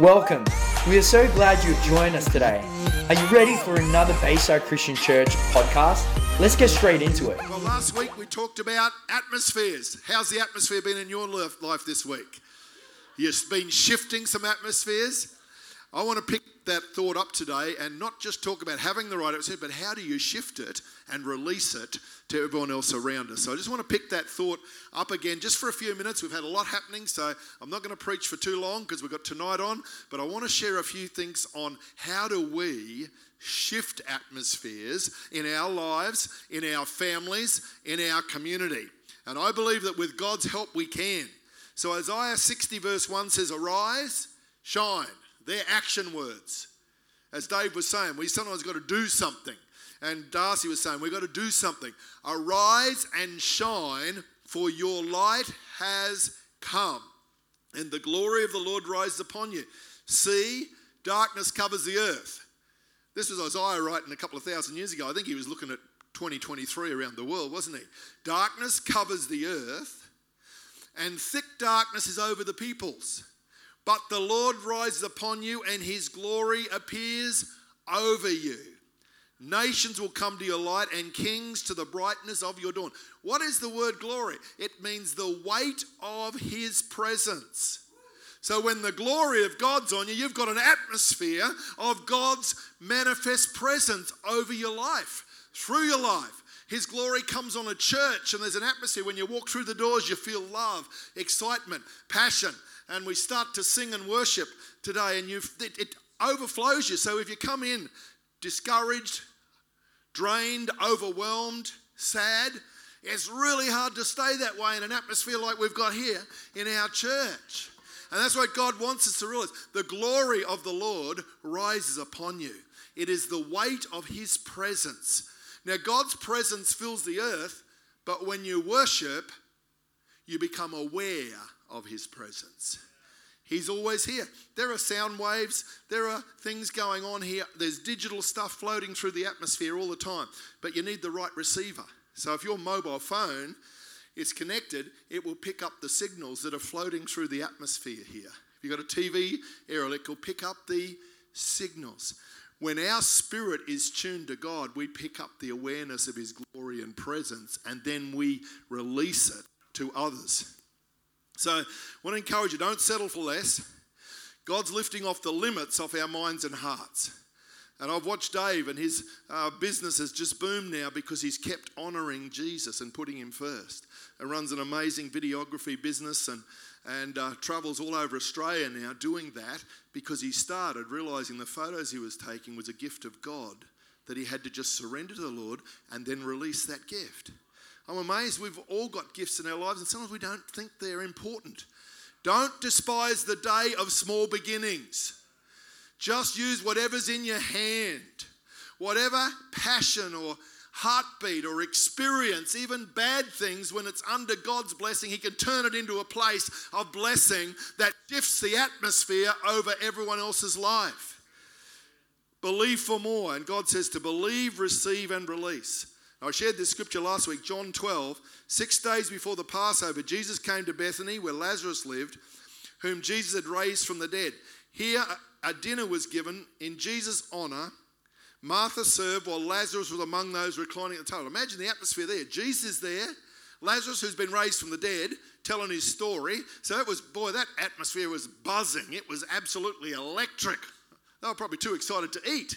Welcome. We are so glad you've joined us today. Are you ready for another Bayside Christian Church podcast? Let's get straight into it. Well, last week we talked about atmospheres. How's the atmosphere been in your life this week? You've been shifting some atmospheres. I want to pick that thought up today and not just talk about having the right atmosphere, but how do you shift it and release it to everyone else around us. So I just want to pick that thought up again just for a few minutes. We've had a lot happening, so I'm not going to preach for too long because we've got tonight on, but I want to share a few things on how do we shift atmospheres in our lives, in our families, in our community. And I believe that with God's help we can. So Isaiah 60 verse 1 says, "Arise, shine." They're action words. As Dave was saying, we sometimes got to do something. And Darcy was saying, we've got to do something. Arise and shine, for your light has come, and the glory of the Lord rises upon you. See, darkness covers the earth. This was Isaiah writing a couple of thousand years ago. I think he was looking at 2023 around the world, wasn't he? Darkness covers the earth, and thick darkness is over the peoples. But the Lord rises upon you, and his glory appears over you. Nations will come to your light, and kings to the brightness of your dawn. What is the word glory? It means the weight of his presence. So when the glory of God's on you, you've got an atmosphere of God's manifest presence over your life, through your life. His glory comes on a church, and there's an atmosphere. When you walk through the doors, you feel love, excitement, passion. And we start to sing and worship today, and it overflows you. So if you come in discouraged, drained, overwhelmed, sad, it's really hard to stay that way in an atmosphere like we've got here in our church. And that's what God wants us to realize. The glory of the Lord rises upon you. It is the weight of his presence. Now, God's presence fills the earth, but when you worship, you become aware of his presence. He's always here. There are sound waves. There are things going on here. There's digital stuff floating through the atmosphere all the time. But you need the right receiver. So if your mobile phone is connected, it will pick up the signals that are floating through the atmosphere here. If you've got a TV aerial, it will pick up the signals. When our spirit is tuned to God, we pick up the awareness of his glory and presence, and then we release it to others. So I want to encourage you, don't settle for less. God's lifting off the limits of our minds and hearts. And I've watched Dave, and his business has just boomed now because he's kept honouring Jesus and putting him first. He runs an amazing videography business and travels all over Australia now doing that because he started realising the photos he was taking was a gift of God that he had to just surrender to the Lord and then release that gift. I'm amazed we've all got gifts in our lives, and sometimes we don't think they're important. Don't despise the day of small beginnings. Just use whatever's in your hand. Whatever passion or heartbeat or experience, even bad things, when it's under God's blessing, he can turn it into a place of blessing that shifts the atmosphere over everyone else's life. Believe for more, and God says to believe, receive, and release. I shared this scripture last week, John 12. 6 days before the Passover, Jesus came to Bethany where Lazarus lived, whom Jesus had raised from the dead. Here a dinner was given in Jesus' honour. Martha served while Lazarus was among those reclining at the table. Imagine the atmosphere there. Jesus is there. Lazarus, who's been raised from the dead, telling his story. So it was, boy, that atmosphere was buzzing. It was absolutely electric. They were probably too excited to eat.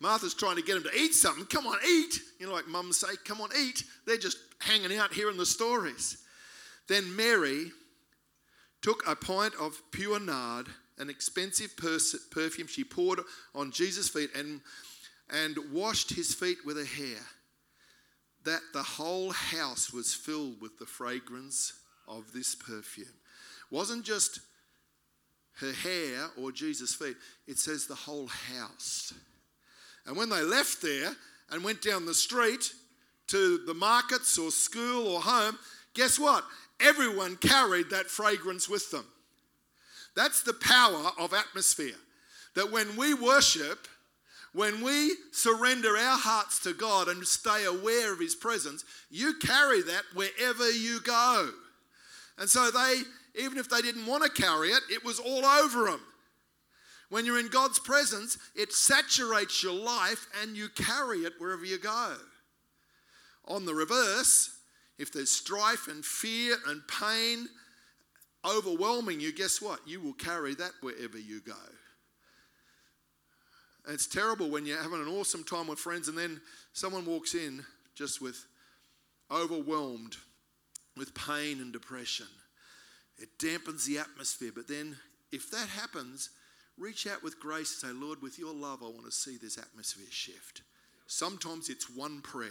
Martha's trying to get him to eat something. Come on, eat. You know, like mums say, come on, eat. They're just hanging out hearing the stories. Then Mary took a pint of pure nard, an expensive perfume she poured on Jesus' feet and washed his feet with her hair, that the whole house was filled with the fragrance of this perfume. It wasn't just her hair or Jesus' feet. It says the whole house. And when they left there and went down the street to the markets or school or home, guess what? Everyone carried that fragrance with them. That's the power of atmosphere. That when we worship, when we surrender our hearts to God and stay aware of his presence, you carry that wherever you go. And so even if they didn't want to carry it, it was all over them. When you're in God's presence, it saturates your life and you carry it wherever you go. On the reverse, if there's strife and fear and pain overwhelming you, guess what? You will carry that wherever you go. And it's terrible when you're having an awesome time with friends and then someone walks in just with overwhelmed with pain and depression. It dampens the atmosphere. But then if that happens, reach out with grace and say, Lord, with your love, I want to see this atmosphere shift. Sometimes it's one prayer.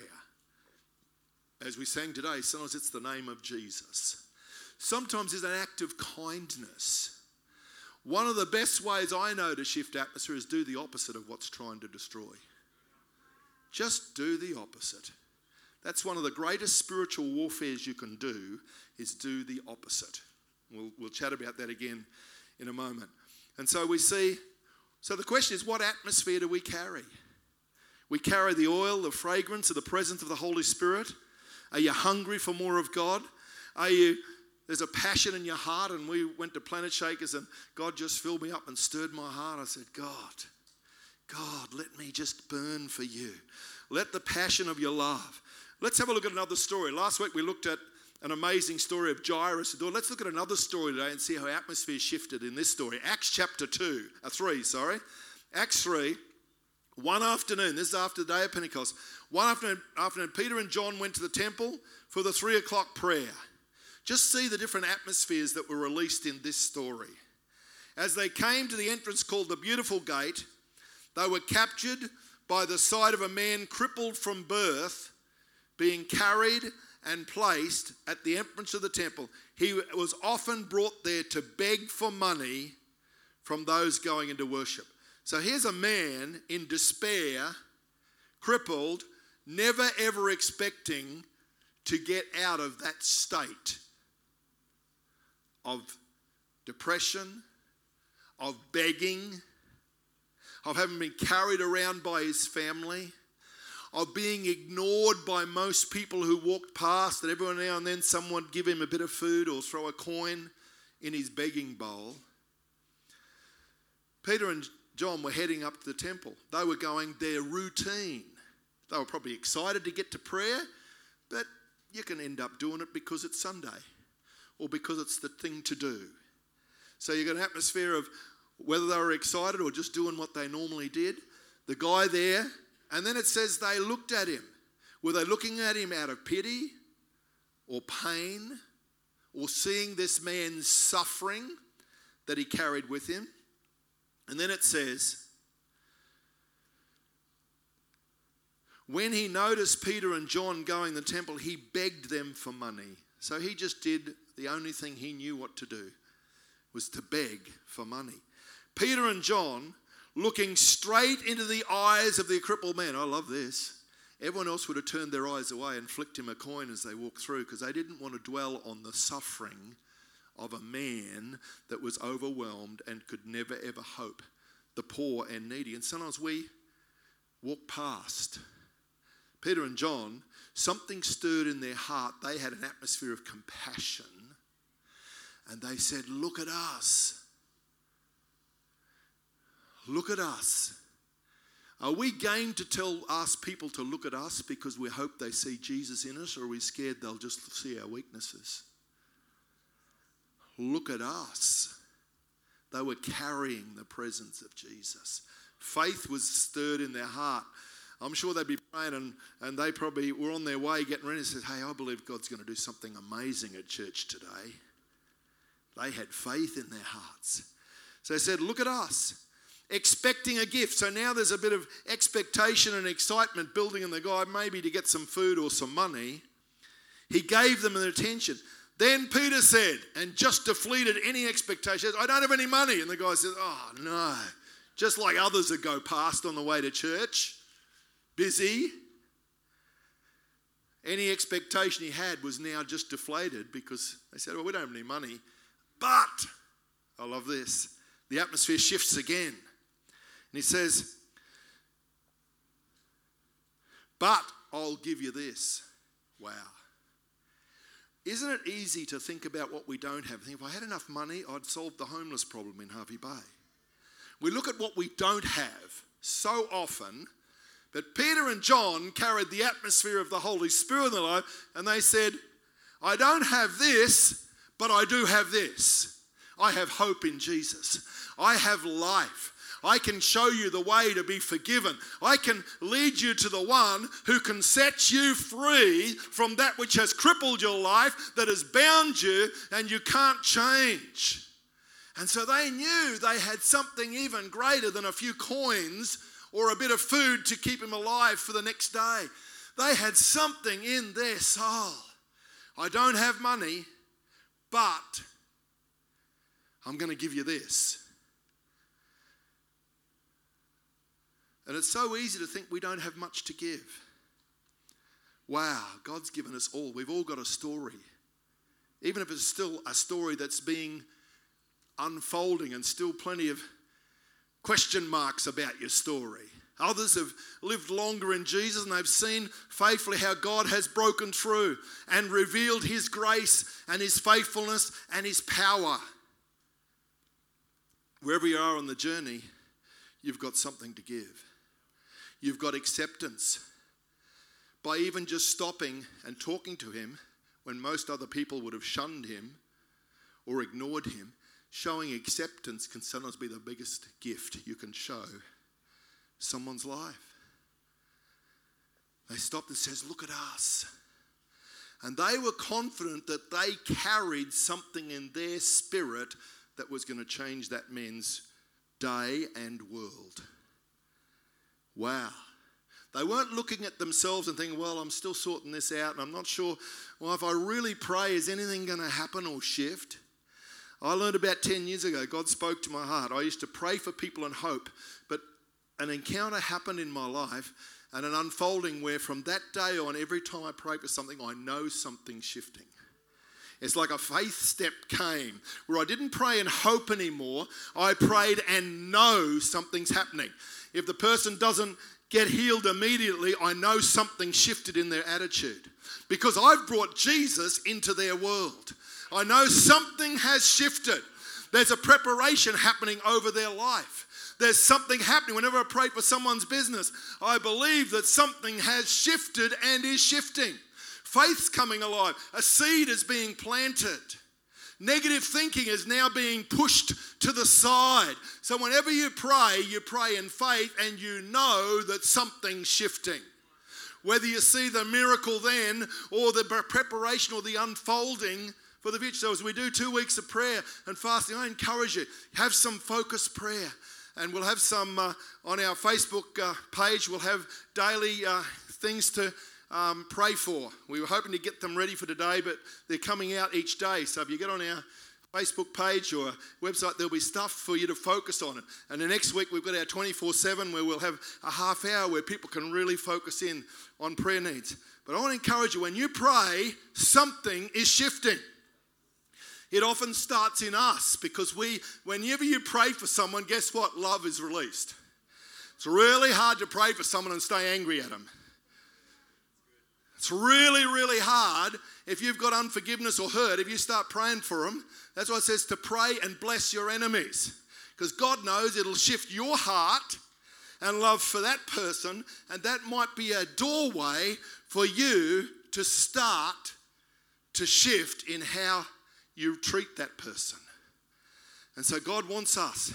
As we sang today, sometimes it's the name of Jesus. Sometimes it's an act of kindness. One of the best ways I know to shift atmosphere is do the opposite of what's trying to destroy. Just do the opposite. That's one of the greatest spiritual warfares you can do, is do the opposite. We'll chat about that again in a moment. And so we see, so the question is, what atmosphere do we carry? We carry the oil, the fragrance of the presence of the Holy Spirit. Are you hungry for more of God? There's a passion in your heart, and we went to Planet Shakers and God just filled me up and stirred my heart. I said, God, let me just burn for you. Let the passion of your love. Let's have a look at another story. Last week we looked at an amazing story of Jairus. Let's look at another story today and see how atmosphere shifted in this story. Acts chapter 3. Acts 3, one afternoon, this is after the day of Pentecost, Peter and John went to the temple for the 3:00 prayer. Just see the different atmospheres that were released in this story. As they came to the entrance called the Beautiful Gate, they were captured by the sight of a man crippled from birth being carried and placed at the entrance of the temple. He was often brought there to beg for money from those going into worship. So here's a man in despair, crippled, never ever expecting to get out of that state of depression, of begging, of having been carried around by his family, of being ignored by most people who walked past, that every now and then someone would give him a bit of food or throw a coin in his begging bowl. Peter and John were heading up to the temple. They were going their routine. They were probably excited to get to prayer, but you can end up doing it because it's Sunday or because it's the thing to do. So you got an atmosphere of whether they were excited or just doing what they normally did. The guy there. And then it says they looked at him. Were they looking at him out of pity or pain or seeing this man's suffering that he carried with him? And then it says, when he noticed Peter and John going to the temple, he begged them for money. So he just did the only thing he knew what to do, was to beg for money. Peter and John, looking straight into the eyes of the crippled man. I love this. Everyone else would have turned their eyes away and flicked him a coin as they walked through, because they didn't want to dwell on the suffering of a man that was overwhelmed and could never ever hope, the poor and needy. And sometimes we walk past. Peter and John, something stirred in their heart. They had an atmosphere of compassion. And they said, look at us. Look at us. Are we game to tell us people to look at us because we hope they see Jesus in us, or are we scared they'll just see our weaknesses? Look at us. They were carrying the presence of Jesus. Faith was stirred in their heart. I'm sure they'd be praying and they probably were on their way getting ready and said, hey, I believe God's going to do something amazing at church today. They had faith in their hearts. So they said, look at us. Expecting a gift. So now there's a bit of expectation and excitement building in the guy, maybe to get some food or some money. He gave them an attention. Then Peter said, and just deflated any expectation, I don't have any money. And the guy says, oh no, just like others that go past on the way to church, busy. Any expectation he had was now just deflated because they said, well, we don't have any money. But, I love this, the atmosphere shifts again. And he says, but I'll give you this. Wow. Isn't it easy to think about what we don't have? Think, if I had enough money, I'd solve the homeless problem in Harvey Bay. We look at what we don't have so often. But Peter and John carried the atmosphere of the Holy Spirit in their life, and they said, I don't have this, but I do have this. I have hope in Jesus. I have life. I can show you the way to be forgiven. I can lead you to the one who can set you free from that which has crippled your life, that has bound you, and you can't change. And so they knew they had something even greater than a few coins or a bit of food to keep him alive for the next day. They had something in their soul. I don't have money, but I'm going to give you this. And it's so easy to think we don't have much to give. Wow, God's given us all. We've all got a story. Even if it's still a story that's being unfolding and still plenty of question marks about your story. Others have lived longer in Jesus and they've seen faithfully how God has broken through and revealed his grace and his faithfulness and his power. Wherever you are on the journey, you've got something to give. You've got acceptance. By even just stopping and talking to him when most other people would have shunned him or ignored him, showing acceptance can sometimes be the biggest gift you can show someone's life. They stopped and says, look at us. And they were confident that they carried something in their spirit that was going to change that man's day and world. Wow. They weren't looking at themselves and thinking, well, I'm still sorting this out and I'm not sure, well, if I really pray, is anything going to happen or shift? I learned about 10 years ago, God spoke to my heart. I used to pray for people and hope, but an encounter happened in my life and an unfolding where from that day on, every time I pray for something, I know something's shifting. It's like a faith step came where I didn't pray and hope anymore. I prayed and know something's happening. If the person doesn't get healed immediately, I know something shifted in their attitude because I've brought Jesus into their world. I know something has shifted. There's a preparation happening over their life. There's something happening. Whenever I pray for someone's business, I believe that something has shifted and is shifting. Faith's coming alive. A seed is being planted. Negative thinking is now being pushed to the side. So whenever you pray in faith and you know that something's shifting. Whether you see the miracle then or the preparation or the unfolding for the future. So as we do 2 weeks of prayer and fasting, I encourage you, have some focused prayer. And we'll have some on our Facebook page. We'll have daily things to pray for. We were hoping to get them ready for today, but they're coming out each day. So if you get on our Facebook page or website, there'll be stuff for you to focus on. And the next week we've got our 24/7 where we'll have a half hour where people can really focus in on prayer needs. But I want to encourage you, when you pray, something is shifting. It often starts in us because whenever you pray for someone, guess what? Love is released. It's really hard to pray for someone and stay angry at them. It's really, really hard if you've got unforgiveness or hurt, if you start praying for them. That's why it says to pray and bless your enemies because God knows it'll shift your heart and love for that person, and that might be a doorway for you to start to shift in how you treat that person. And so God wants us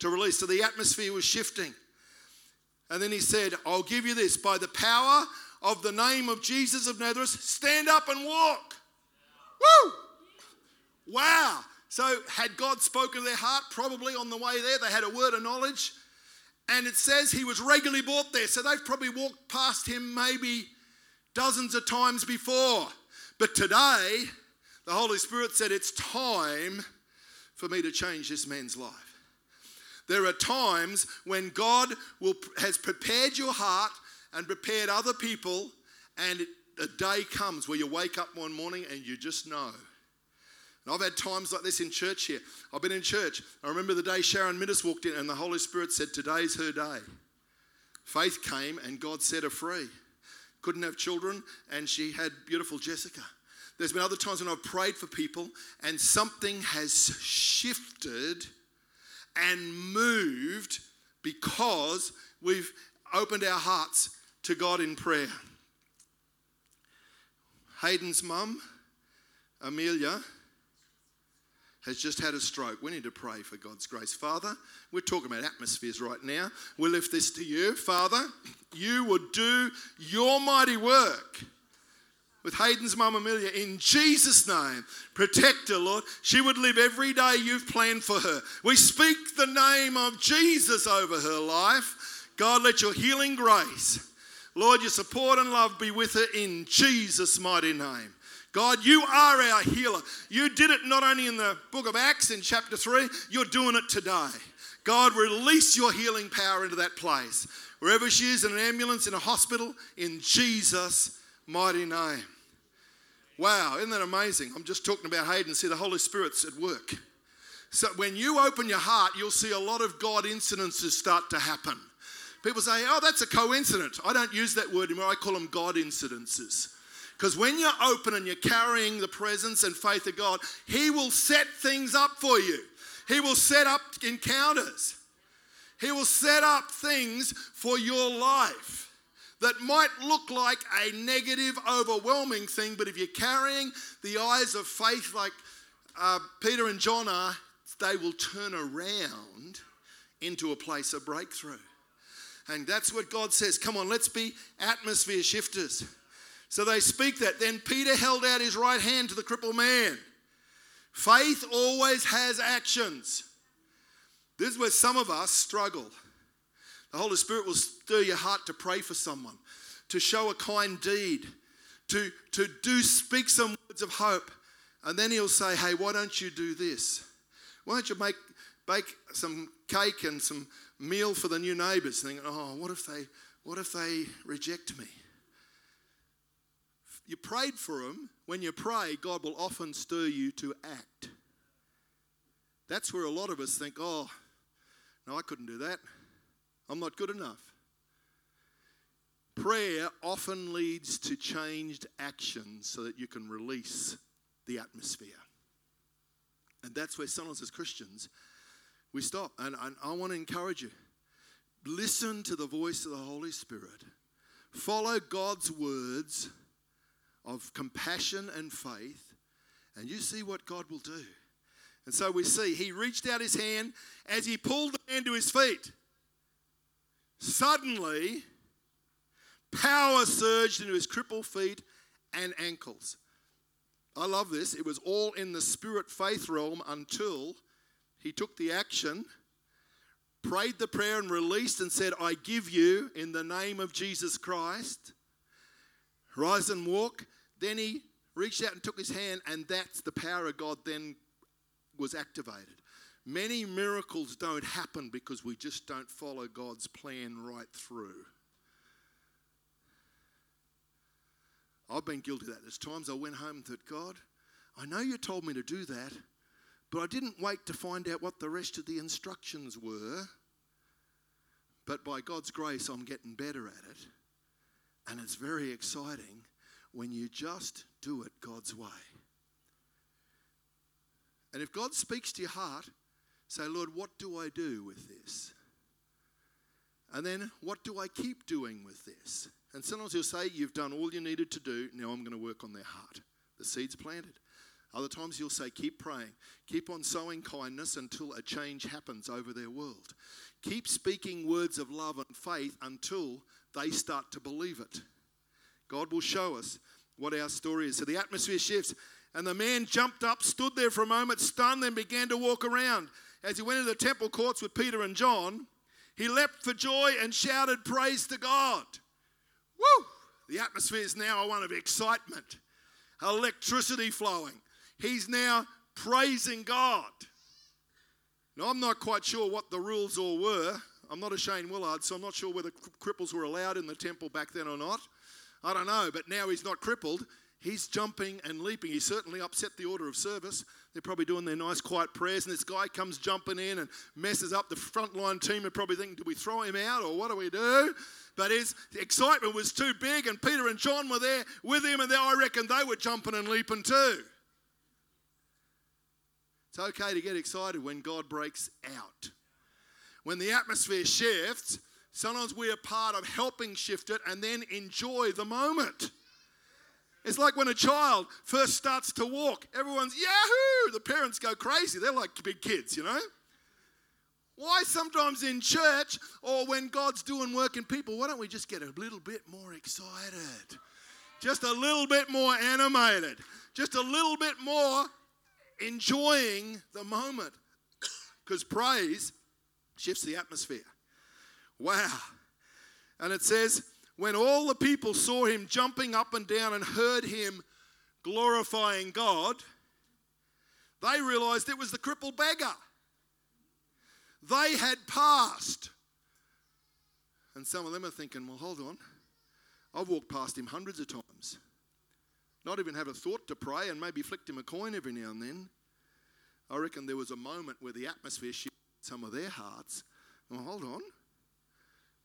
to release. So the atmosphere was shifting. And then he said, I'll give you this. By the power of the name of Jesus of Nazareth, stand up and walk. Woo! Wow. So had God spoken to their heart, probably on the way there, they had a word of knowledge. And it says he was regularly brought there. So they've probably walked past him maybe dozens of times before. But today, the Holy Spirit said, it's time for me to change this man's life. There are times when God has prepared your heart and prepared other people, and a day comes where you wake up one morning and you just know. And I've had times like this in church here. I've been in church. I remember the day Sharon Minnis walked in and the Holy Spirit said, today's her day. Faith came and God set her free. Couldn't have children, and she had beautiful Jessica. There's been other times when I've prayed for people and something has shifted and moved because we've opened our hearts to God in prayer. Hayden's mum, Amelia, has just had a stroke. We need to pray for God's grace. Father, we're talking about atmospheres right now. We lift this to you. Father, you would do your mighty work with Hayden's mum, Amelia, in Jesus' name. Protect her, Lord. She would live every day you've planned for her. We speak the name of Jesus over her life. God, let your healing grace, Lord, your support and love be with her in Jesus' mighty name. God, you are our healer. You did it not only in the book of Acts in chapter 3, you're doing it today. God, release your healing power into that place. Wherever she is, in an ambulance, in a hospital, in Jesus' mighty name. Wow, isn't that amazing? I'm just talking about Hayden. See, the Holy Spirit's at work. So when you open your heart, you'll see a lot of God incidences start to happen. People say, oh, that's a coincidence. I don't use that word anymore. I call them God incidences. Because when you're open and you're carrying the presence and faith of God, he will set things up for you. He will set up encounters. He will set up things for your life that might look like a negative, overwhelming thing, but if you're carrying the eyes of faith like Peter and John are, they will turn around into a place of breakthrough. And that's what God says. Come on, let's be atmosphere shifters. So they speak that. Then Peter held out his right hand to the crippled man. Faith always has actions. This is where some of us struggle. The Holy Spirit will stir your heart to pray for someone, to show a kind deed, to speak some words of hope. And then he'll say, hey, why don't you do this? Why don't you bake some cake and some meal for the new neighbours? Thinking, oh, what if they reject me? You prayed for them. When you pray, God will often stir you to act. That's where a lot of us think, oh, no, I couldn't do that. I'm not good enough. Prayer often leads to changed action so that you can release the atmosphere. And that's where sometimes as Christians, we stop. And I want to encourage you. Listen to the voice of the Holy Spirit. Follow God's words of compassion and faith, and you see what God will do. And so we see he reached out his hand as he pulled the man to his feet. Suddenly, power surged into his crippled feet and ankles. I love this. It was all in the spirit faith realm until he took the action, prayed the prayer and released and said, I give you in the name of Jesus Christ. Rise and walk. Then he reached out and took his hand, and that's the power of God then was activated. Many miracles don't happen because we just don't follow God's plan right through. I've been guilty of that. There's times I went home and thought, God, I know you told me to do that, but I didn't wait to find out what the rest of the instructions were. But by God's grace, I'm getting better at it. And it's very exciting when you just do it God's way. And if God speaks to your heart, say, Lord, what do I do with this? And then what do I keep doing with this? And sometimes he'll say, you've done all you needed to do. Now I'm going to work on their heart. The seed's planted. Other times he'll say, keep praying. Keep on sowing kindness until a change happens over their world. Keep speaking words of love and faith until they start to believe it. God will show us what our story is. So the atmosphere shifts, and the man jumped up, stood there for a moment, stunned, then began to walk around. As he went into the temple courts with Peter and John, he leapt for joy and shouted praise to God. Woo! The atmosphere is now one of excitement, electricity flowing. He's now praising God. Now, I'm not quite sure what the rules all were. I'm not a Shane Willard, so I'm not sure whether cripples were allowed in the temple back then or not. I don't know, but now he's not crippled. He's jumping and leaping. He certainly upset the order of service. They're probably doing their nice quiet prayers, and this guy comes jumping in and messes up. The frontline team are probably thinking, do we throw him out or what do we do? But his excitement was too big, and Peter and John were there with him, and I reckon they were jumping and leaping too. It's okay to get excited when God breaks out When the atmosphere shifts, sometimes we are part of helping shift it and then enjoy the moment. It's like when a child first starts to walk. Everyone's, yahoo! The parents go crazy. They're like big kids, you know? Why sometimes in church or when God's doing work in people, why don't we just get a little bit more excited? Just a little bit more animated. Just a little bit more enjoying the moment. Because praise shifts the atmosphere. Wow. And it says, when all the people saw him jumping up and down and heard him glorifying God, they realized it was the crippled beggar. They had passed. And some of them are thinking, well, hold on. I've walked past him hundreds of times. Not even had a thought to pray and maybe flicked him a coin every now and then. I reckon there was a moment where the atmosphere shifted some of their hearts. Well, hold on.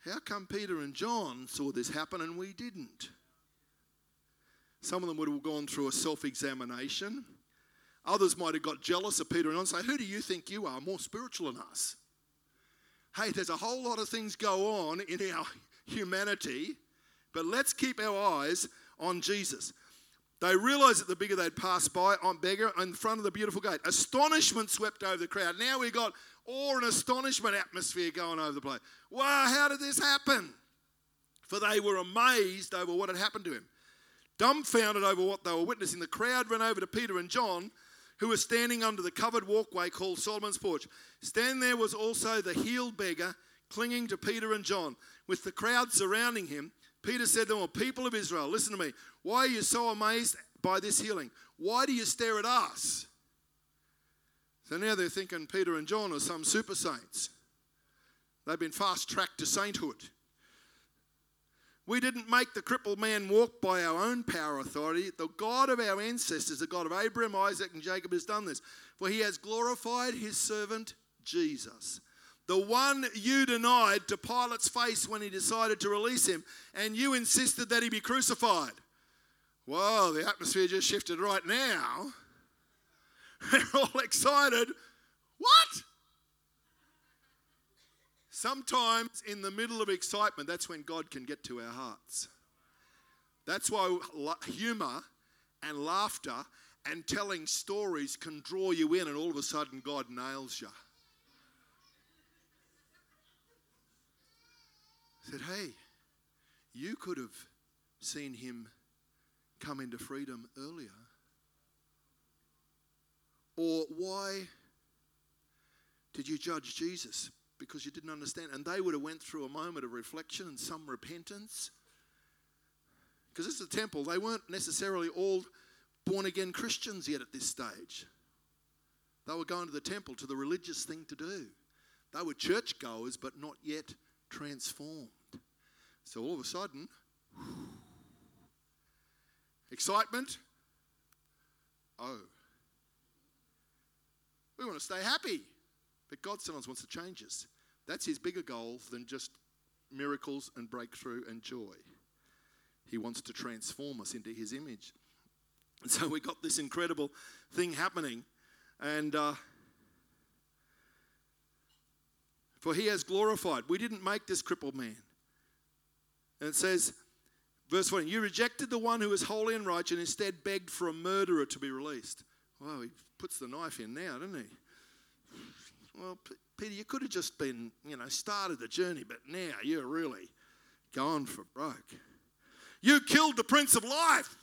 How come Peter and John saw this happen and we didn't? Some of them would have gone through a self-examination. Others might have got jealous of Peter and John and say, who do you think you are, more spiritual than us? Hey, there's a whole lot of things go on in our humanity, but let's keep our eyes on Jesus. They realised that the beggar they'd passed by on beggar in front of the beautiful gate. Astonishment swept over the crowd. Now we got awe and astonishment atmosphere going over the place. Wow, how did this happen? For they were amazed over what had happened to him. Dumbfounded over what they were witnessing, the crowd ran over to Peter and John, who were standing under the covered walkway called Solomon's Porch. Standing there was also the healed beggar clinging to Peter and John. With the crowd surrounding him, Peter said to them, people of Israel, listen to me. Why are you so amazed by this healing? Why do you stare at us? So now they're thinking Peter and John are some super saints. They've been fast-tracked to sainthood. We didn't make the crippled man walk by our own power or authority. The God of our ancestors, the God of Abraham, Isaac, and Jacob, has done this. For he has glorified his servant Jesus, the one you denied to Pilate's face when he decided to release him, and you insisted that he be crucified. Whoa, the atmosphere just shifted right now. They're all excited. What? Sometimes in the middle of excitement, that's when God can get to our hearts. That's why humour and laughter and telling stories can draw you in, and all of a sudden God nails you. He said, hey, you could have seen him come into freedom earlier. Or why did you judge Jesus? Because you didn't understand. And they would have went through a moment of reflection and some repentance. Because this is a temple. They weren't necessarily all born-again Christians yet at this stage. They were going to the temple to the religious thing to do. They were churchgoers, but not yet transformed. So all of a sudden, excitement. Oh. We want to stay happy. But God sometimes wants to change us. That's his bigger goal than just miracles and breakthrough and joy. He wants to transform us into his image. And so we got this incredible thing happening. And for he has glorified. We didn't make this crippled man. And it says, verse 14, you rejected the one who was holy and righteous and instead begged for a murderer to be released. Wow, he puts the knife in now, doesn't he? Well, Peter, you could have just been, started the journey, but now you're really going for broke. You killed the Prince of Life.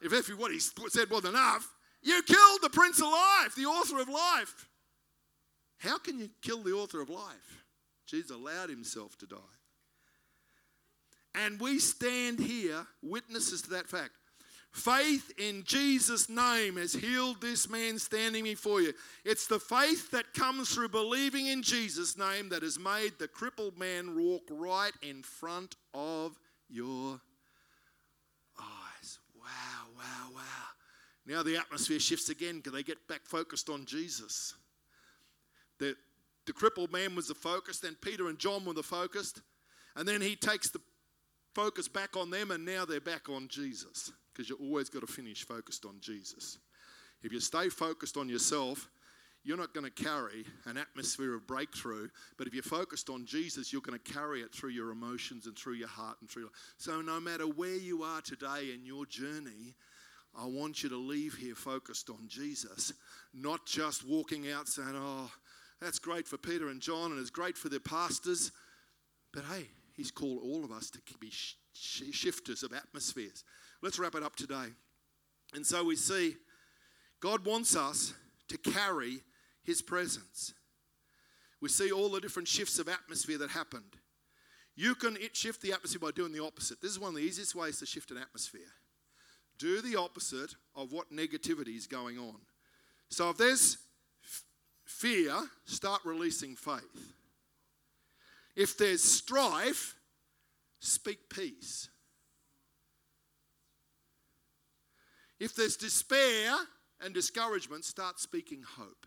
If what he said wasn't enough, you killed the Prince of Life, the author of life. How can you kill the author of life? Jesus allowed himself to die. And we stand here witnesses to that fact. Faith in Jesus' name has healed this man standing before you. It's the faith that comes through believing in Jesus' name that has made the crippled man walk right in front of your eyes. Wow, wow, wow. Now the atmosphere shifts again because they get back focused on Jesus. The crippled man was the focus, then Peter and John were the focused, and then he takes the focus back on them, and now they're back on Jesus. Because you always got to finish focused on Jesus. If you stay focused on yourself, you're not going to carry an atmosphere of breakthrough, but if you're focused on Jesus, you're going to carry it through your emotions and through your heart and through. So no matter where you are today in your journey, I want you to leave here focused on Jesus, not just walking out saying, oh, that's great for Peter and John and it's great for their pastors. But hey, he's called all of us to be shifters of atmospheres. Let's wrap it up today. And so we see God wants us to carry his presence. We see all the different shifts of atmosphere that happened. You can shift the atmosphere by doing the opposite. This is one of the easiest ways to shift an atmosphere. Do the opposite of what negativity is going on. So if there's fear, start releasing faith. If there's strife, speak peace. If there's despair and discouragement, start speaking hope.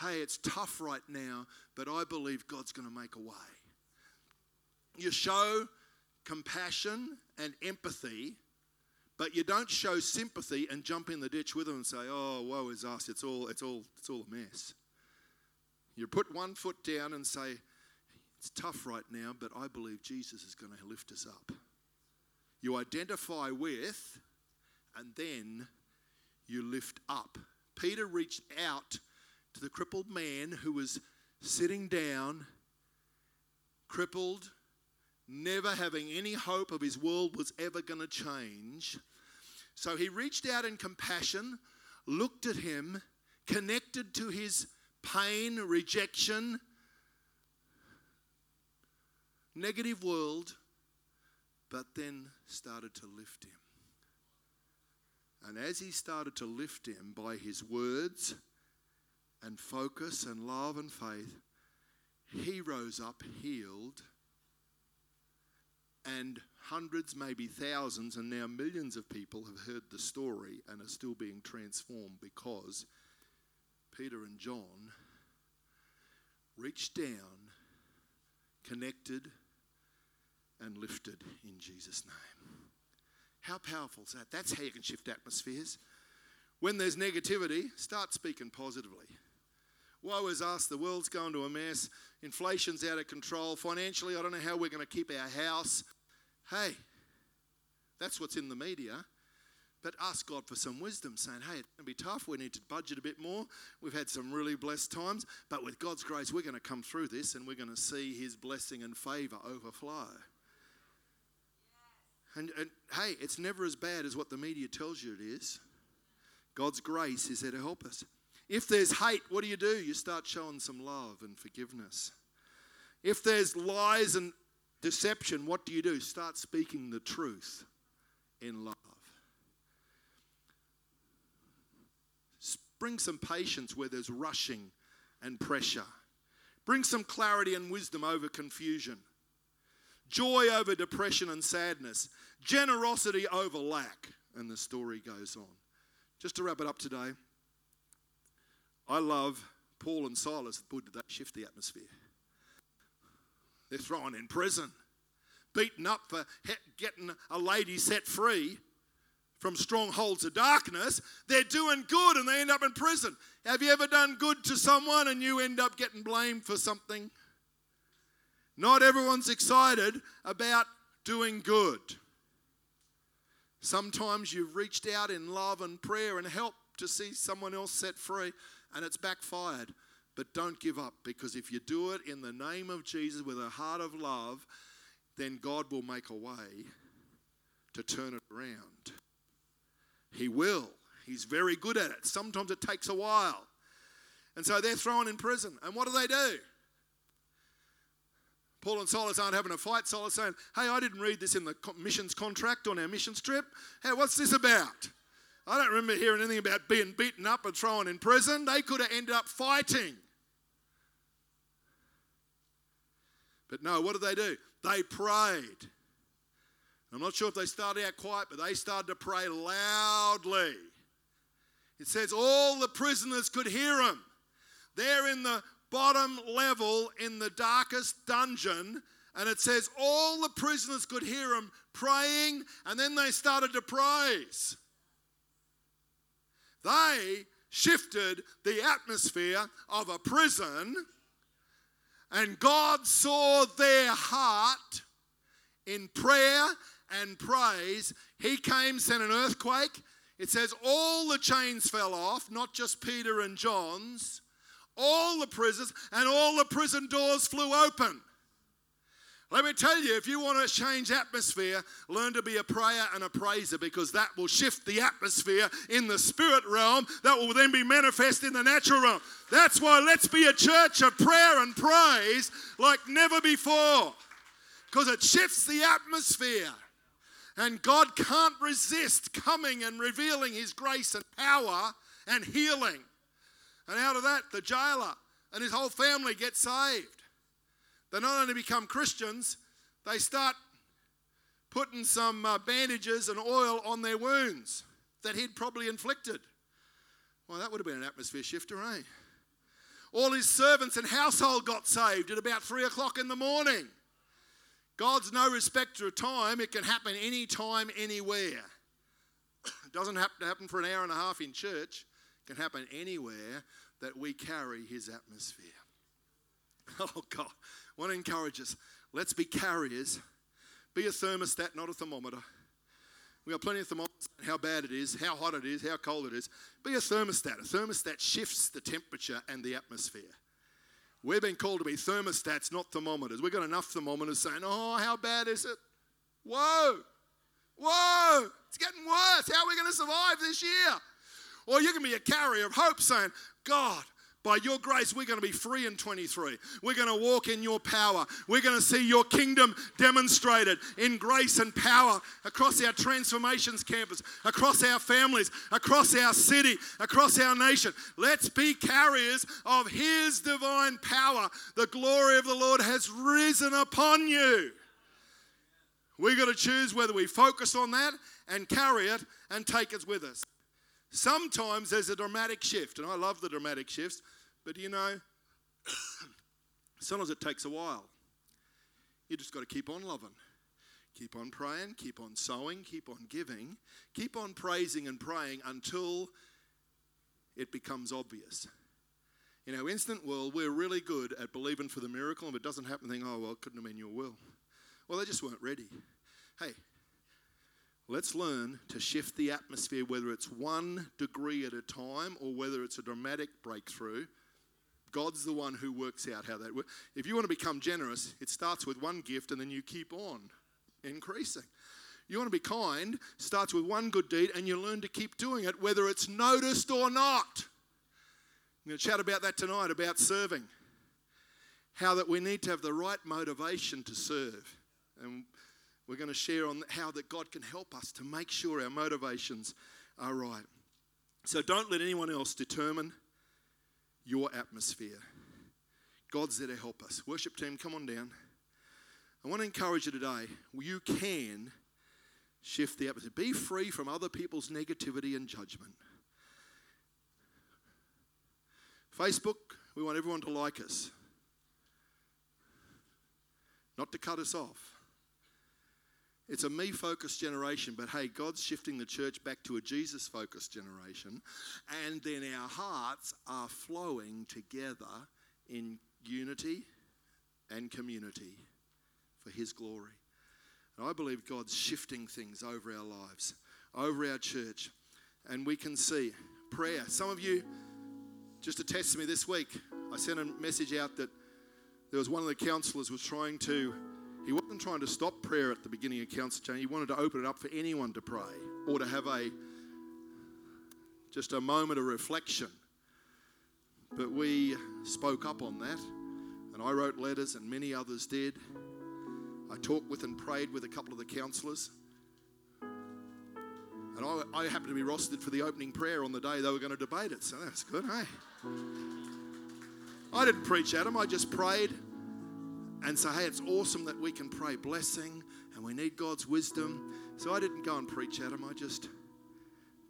Hey, it's tough right now, but I believe God's going to make a way. You show compassion and empathy, but you don't show sympathy and jump in the ditch with them and say, oh, woe is us, it's all a mess. You put one foot down and say, it's tough right now, but I believe Jesus is going to lift us up. You identify with, and then you lift up. Peter reached out to the crippled man who was sitting down, crippled, never having any hope of his world was ever going to change. So he reached out in compassion, looked at him, connected to his pain, rejection, negative world, but then started to lift him. And as he started to lift him by his words and focus and love and faith, he rose up healed, and hundreds, maybe thousands, and now millions of people have heard the story and are still being transformed because Peter and John reached down, connected, and lifted in Jesus' name. How powerful is that? That's how you can shift atmospheres. When there's negativity, start speaking positively. Woe is us, the world's going to a mess, inflation's out of control, financially I don't know how we're going to keep our house. Hey, that's what's in the media. But ask God for some wisdom, saying, hey, it's going to be tough, we need to budget a bit more, we've had some really blessed times, but with God's grace we're going to come through this and we're going to see his blessing and favour overflow. And hey, it's never as bad as what the media tells you it is. God's grace is there to help us. If there's hate, what do? You start showing some love and forgiveness. If there's lies and deception, what do? Start speaking the truth in love. Bring some patience where there's rushing and pressure. Bring some clarity and wisdom over confusion. Joy over depression and sadness. Generosity over lack. And the story goes on. Just to wrap it up today, I love Paul and Silas. Boy, did that shift the atmosphere. They're thrown in prison, beaten up for getting a lady set free from strongholds of darkness. They're doing good and they end up in prison. Have you ever done good to someone and you end up getting blamed for something? Not everyone's excited about doing good. Sometimes you've reached out in love and prayer and help to see someone else set free and it's backfired. But don't give up, because if you do it in the name of Jesus with a heart of love, then God will make a way to turn it around. He will. He's very good at it. Sometimes it takes a while. And so they're thrown in prison. And what do? Paul and Silas aren't having a fight. Silas saying, hey, I didn't read this in the missions contract on our missions trip. Hey, what's this about? I don't remember hearing anything about being beaten up and thrown in prison. They could have ended up fighting. But no, what do? They prayed. I'm not sure if they started out quiet, but they started to pray loudly. It says all the prisoners could hear them. They're in the bottom level in the darkest dungeon, and it says all the prisoners could hear them praying, and then they started to praise. They shifted the atmosphere of a prison, and God saw their heart in prayer and praise. He came, sent an earthquake. It says all the chains fell off, not just Peter and John's, all the prisoners, and all the prison doors flew open. Let me tell you, if you want to change atmosphere, learn to be a prayer and a praiser, because that will shift the atmosphere in the spirit realm that will then be manifest in the natural realm. That's why let's be a church of prayer and praise like never before, because it shifts the atmosphere. And God can't resist coming and revealing his grace and power and healing. And out of that, the jailer and his whole family get saved. They not only become Christians, they start putting some bandages and oil on their wounds that he'd probably inflicted. Well, that would have been an atmosphere shifter, eh? All his servants and household got saved at about 3 o'clock in the morning. God's no respecter of time. It can happen any time, anywhere. It doesn't have to happen for an hour and a half in church. It can happen anywhere that we carry his atmosphere. Oh, God. I want to encourage us. Let's be carriers. Be a thermostat, not a thermometer. We have plenty of thermometers, how bad it is, how hot it is, how cold it is. Be a thermostat. A thermostat shifts the temperature and the atmosphere. We've been called to be thermostats, not thermometers. We've got enough thermometers saying, oh, how bad is it? Whoa. Whoa. It's getting worse. How are we going to survive this year? Or you can be a carrier of hope saying, God, by your grace, we're going to be free in 23. We're going to walk in your power. We're going to see your kingdom demonstrated in grace and power across our transformations campus, across our families, across our city, across our nation. Let's be carriers of his divine power. The glory of the Lord has risen upon you. We've got to choose whether we focus on that and carry it and take it with us. Sometimes there's a dramatic shift, and I love the dramatic shifts, but you know, sometimes it takes a while. You just got to keep on loving, keep on praying, keep on sowing, keep on giving, keep on praising and praying until it becomes obvious. In our instant world, we're really good at believing for the miracle, and if it doesn't happen, think, oh, well, it couldn't have been your will. Well, they just weren't ready. Hey, let's learn to shift the atmosphere, whether it's 1 degree at a time or whether it's a dramatic breakthrough. God's the one who works out how that works. If you want to become generous, it starts with 1 gift and then you keep on increasing. You want to be kind, starts with 1 good deed and you learn to keep doing it, whether it's noticed or not. I'm going to chat about that tonight, about serving. How that we need to have the right motivation to serve. And we're going to share on how that God can help us to make sure our motivations are right. So don't let anyone else determine your atmosphere. God's there to help us. Worship team, come on down. I want to encourage you today. You can shift the atmosphere. Be free from other people's negativity and judgment. Facebook, we want everyone to like us. Not to cut us off. It's a me-focused generation, but hey, God's shifting the church back to a Jesus-focused generation, and then our hearts are flowing together in unity and community for his glory. And I believe God's shifting things over our lives, over our church, and we can see prayer. Some of you, just to test me this week, I sent a message out that there was one of the counselors was trying to... He wasn't trying to stop prayer at the beginning of council change. He wanted to open it up for anyone to pray or to have just a moment of reflection. But we spoke up on that, and I wrote letters and many others did. I talked with and prayed with a couple of the counsellors. And I happened to be rostered for the opening prayer on the day they were going to debate it, so that's good, eh? I didn't preach at them, I just prayed. And so, hey, it's awesome that we can pray blessing and we need God's wisdom. So I didn't go and preach at them. I just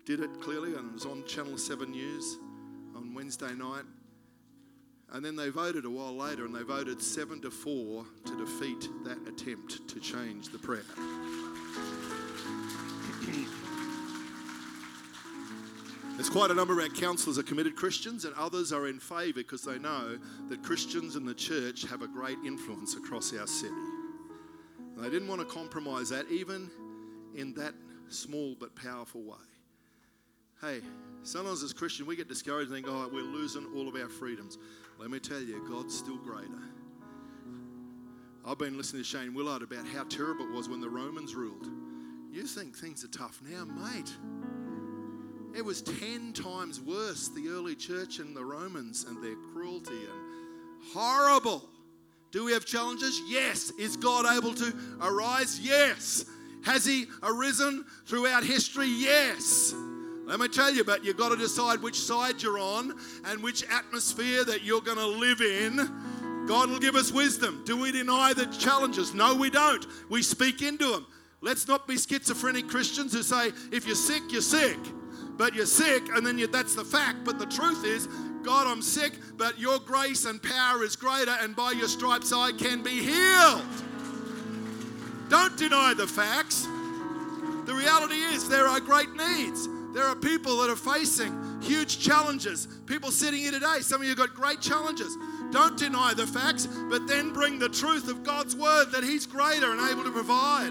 did it clearly, and it was on Channel 7 News on Wednesday night. And then they voted a while later, and they voted 7-4 to defeat that attempt to change the prayer. There's quite a number of our counsellors are committed Christians and others are in favour because they know that Christians in the church have a great influence across our city. And they didn't want to compromise that even in that small but powerful way. Hey, sometimes as Christians we get discouraged and think, oh, we're losing all of our freedoms. Let me tell you, God's still greater. I've been listening to Shane Willard about how terrible it was when the Romans ruled. You think things are tough now, mate. It was 10 times worse, the early church and the Romans and their cruelty and horrible. Do we have challenges? Yes. Is God able to arise? Yes. Has he arisen throughout history? Yes. Let me tell you, but you've got to decide which side you're on and which atmosphere that you're going to live in. God will give us wisdom. Do we deny the challenges? No, we don't. We speak into them. Let's not be schizophrenic Christians who say, if you're sick, you're sick. But you're sick, and then that's the fact. But the truth is, God, I'm sick, but your grace and power is greater, and by your stripes I can be healed. Don't deny the facts. The reality is there are great needs. There are people that are facing huge challenges. People sitting here today, some of you have got great challenges. Don't deny the facts, but then bring the truth of God's word that he's greater and able to provide